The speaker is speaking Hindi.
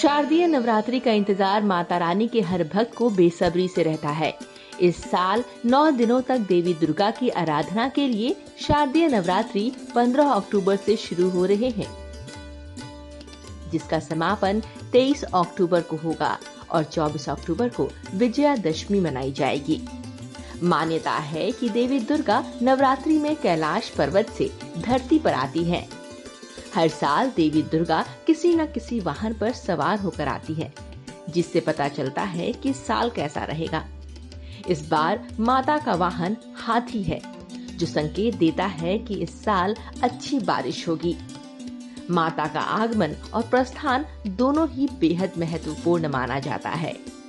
शारदीय नवरात्रि का इंतजार माता रानी के हर भक्त को बेसब्री से रहता है। इस साल 9 दिनों तक देवी दुर्गा की आराधना के लिए शारदीय नवरात्रि 15 अक्टूबर से शुरू हो रहे हैं, जिसका समापन 23 अक्टूबर को होगा और 24 अक्टूबर को विजयादशमी मनाई जाएगी। मान्यता है कि देवी दुर्गा नवरात्रि में कैलाश पर्वत से धरती पर आती है। हर साल देवी दुर्गा किसी न किसी वाहन पर सवार होकर आती है, जिससे पता चलता है कि साल कैसा रहेगा। इस बार माता का वाहन हाथी है, जो संकेत देता है कि इस साल अच्छी बारिश होगी। माता का आगमन और प्रस्थान दोनों ही बेहद महत्वपूर्ण माना जाता है।